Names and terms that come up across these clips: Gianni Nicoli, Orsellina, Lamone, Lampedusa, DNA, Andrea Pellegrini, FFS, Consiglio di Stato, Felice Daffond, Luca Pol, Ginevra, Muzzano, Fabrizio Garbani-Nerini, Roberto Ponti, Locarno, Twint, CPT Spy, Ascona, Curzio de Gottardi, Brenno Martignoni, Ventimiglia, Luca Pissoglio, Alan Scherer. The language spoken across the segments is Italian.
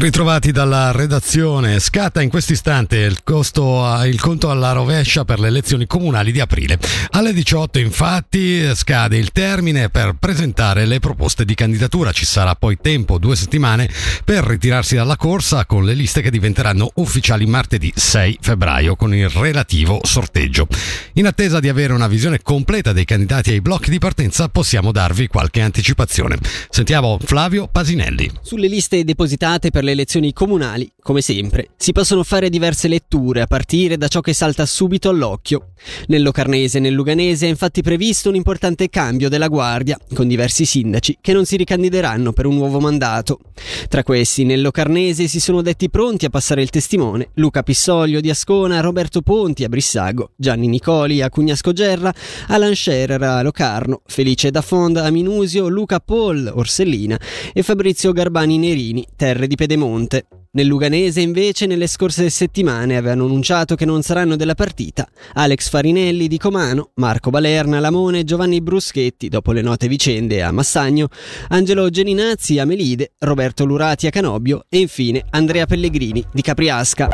Ben ritrovati dalla redazione. Scatta in questo istante il conto alla rovescia per le elezioni comunali di aprile. Alle 18 infatti scade il termine per presentare le proposte di candidatura. Ci sarà poi tempo, 2 settimane, per ritirarsi dalla corsa con le liste che diventeranno ufficiali martedì 6 febbraio con il relativo sorteggio. In attesa di avere una visione completa dei candidati ai blocchi di partenza possiamo darvi qualche anticipazione. Sentiamo Flavio Pasinelli. Sulle liste depositate per le elezioni comunali, come sempre, si possono fare diverse letture a partire da ciò che salta subito all'occhio. Nel locarnese e nel luganese è infatti previsto un importante cambio della guardia, con diversi sindaci che non si ricandideranno per un nuovo mandato. Tra questi, nel locarnese si sono detti pronti a passare il testimone Luca Pissoglio di Ascona, Roberto Ponti a Brissago, Gianni Nicoli a Cugnasco Gerra, Alan Scherer a Locarno, Felice Daffond a Minusio, Luca Pol, Orsellina e Fabrizio Garbani-Nerini, terre di Pedemonte. Nel luganese invece nelle scorse settimane avevano annunciato che non saranno della partita Alex Farinelli di Comano, Marco Balerna a Lamone, Giovanni Bruschetti dopo le note vicende a Massagno, Angelo Geninazzi a Melide, Roberto Lurati a Canobbio e infine Andrea Pellegrini di Capriasca.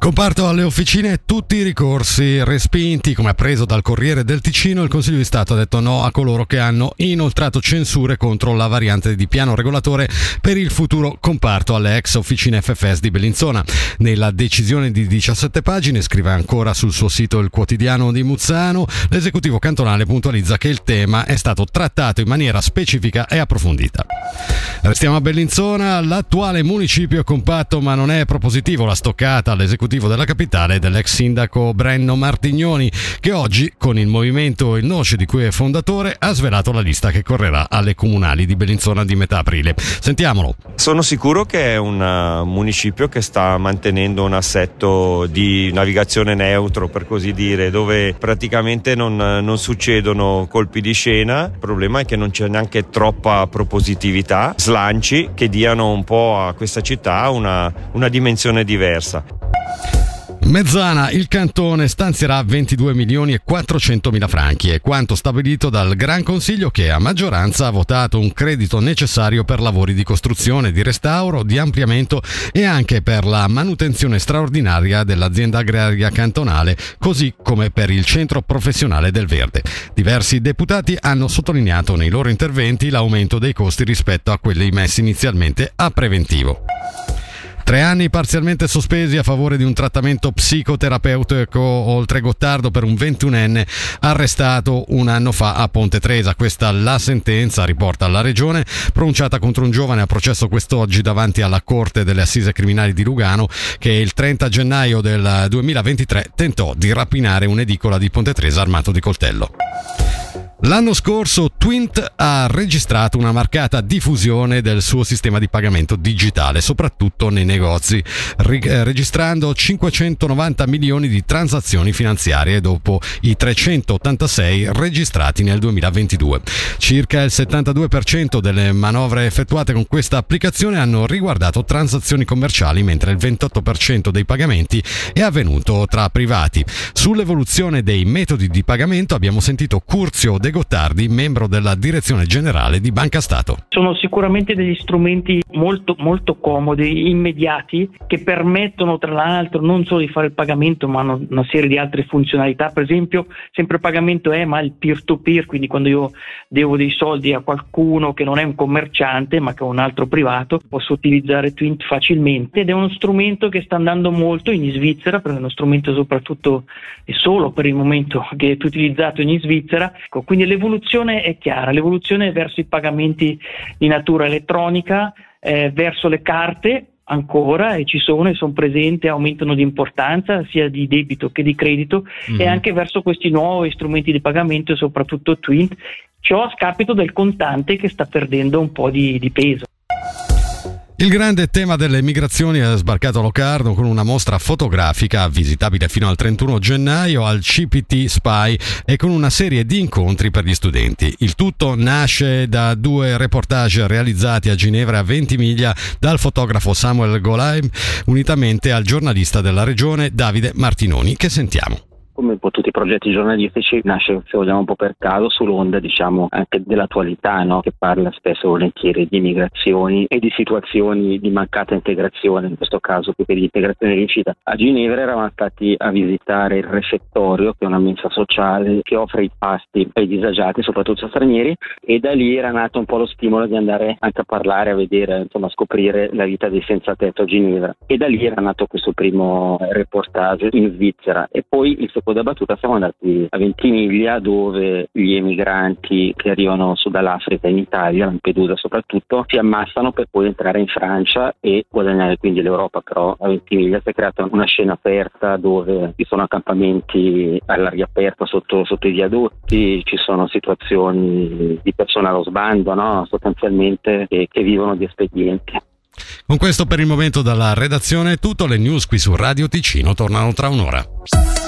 Comparto alle officine tutti i ricorsi respinti. Come appreso dal Corriere del Ticino, il Consiglio di Stato ha detto no a coloro che hanno inoltrato censure contro la variante di piano regolatore per il futuro comparto alle ex officine FFS di Bellinzona. Nella decisione di 17 pagine, scrive ancora sul suo sito il quotidiano di Muzzano, l'esecutivo cantonale puntualizza che il tema è stato trattato in maniera specifica e approfondita. Restiamo a Bellinzona. L'attuale municipio è compatto ma non è propositivo. La stoccata all'esecutivo della capitale dell'ex sindaco Brenno Martignoni, che oggi con il movimento Il Noce, di cui è fondatore, ha svelato la lista che correrà alle comunali di Bellinzona di metà aprile. Sentiamolo. Sono sicuro che è un municipio che sta mantenendo un assetto di navigazione neutro, per così dire, dove praticamente non succedono colpi di scena. Il problema è che non c'è neanche troppa propositività, slanci che diano un po' a questa città una dimensione diversa. Mezzana, il cantone stanzierà 22.400.000 franchi, è quanto stabilito dal Gran Consiglio, che a maggioranza ha votato un credito necessario per lavori di costruzione, di restauro, di ampliamento e anche per la manutenzione straordinaria dell'azienda agraria cantonale, così come per il centro professionale del verde. Diversi deputati hanno sottolineato nei loro interventi l'aumento dei costi rispetto a quelli messi inizialmente a preventivo. 3 anni parzialmente sospesi a favore di un trattamento psicoterapeutico oltre Gottardo per un 21enne arrestato un anno fa a Ponte Tresa. Questa la sentenza, riporta la Regione, pronunciata contro un giovane a processo quest'oggi davanti alla Corte delle Assise Criminali di Lugano, che il 30 gennaio del 2023 tentò di rapinare un'edicola di Ponte Tresa armato di coltello. L'anno scorso Twint ha registrato una marcata diffusione del suo sistema di pagamento digitale, soprattutto nei negozi, registrando 590 milioni di transazioni finanziarie dopo i 386 registrati nel 2022. Circa il 72% delle manovre effettuate con questa applicazione hanno riguardato transazioni commerciali, mentre il 28% dei pagamenti è avvenuto tra privati. Sull'evoluzione dei metodi di pagamento abbiamo sentito Curzio De Gottardi, membro della direzione generale di Banca Stato. Sono sicuramente degli strumenti molto molto comodi, immediati, che permettono tra l'altro non solo di fare il pagamento ma hanno una serie di altre funzionalità. Per esempio, sempre il pagamento è, ma il peer-to-peer, quindi quando io devo dei soldi a qualcuno che non è un commerciante ma che è un altro privato, posso utilizzare Twint facilmente, ed è uno strumento che sta andando molto in Svizzera, perché è uno strumento soprattutto e solo per il momento che è utilizzato in Svizzera. Quindi l'evoluzione è chiara, l'evoluzione verso i pagamenti di natura elettronica, verso le carte ancora, e ci sono e sono presenti, aumentano di importanza sia di debito che di credito, e anche verso questi nuovi strumenti di pagamento, soprattutto Twint, ciò a scapito del contante che sta perdendo un po' di peso. Il grande tema delle migrazioni è sbarcato a Locarno con una mostra fotografica visitabile fino al 31 gennaio al CPT Spy e con una serie di incontri per gli studenti. Il tutto nasce da 2 reportage realizzati a Ginevra e a Ventimiglia dal fotografo Samuel Golheim, unitamente al giornalista della Regione Davide Martinoni, che sentiamo. come un po' tutti i progetti giornalistici, nasce, se vogliamo, un po' per caso, sull'onda, diciamo, anche dell'attualità, no? Che parla spesso e volentieri di migrazioni e di situazioni di mancata integrazione, in questo caso più che di integrazione riuscita. A Ginevra eravamo stati a visitare il refettorio, che è una mensa sociale che offre i pasti ai disagiati, soprattutto stranieri, e da lì era nato un po' lo stimolo di andare anche a parlare, a vedere, insomma, a scoprire la vita dei senza tetto a Ginevra, e da lì era nato questo primo reportage in Svizzera. E poi in seconda battuta siamo andati a Ventimiglia, dove gli emigranti che arrivano su dall'Africa in Italia, Lampedusa soprattutto, si ammassano per poi entrare in Francia e guadagnare quindi l'Europa. Però a Ventimiglia si è creata una scena aperta dove ci sono accampamenti all'aria aperta sotto i viadotti, ci sono situazioni di persone allo sbando, no? Sostanzialmente che vivono di espedienti. Con questo per il momento dalla redazione è tutto. Le news qui su Radio Ticino tornano tra un'ora.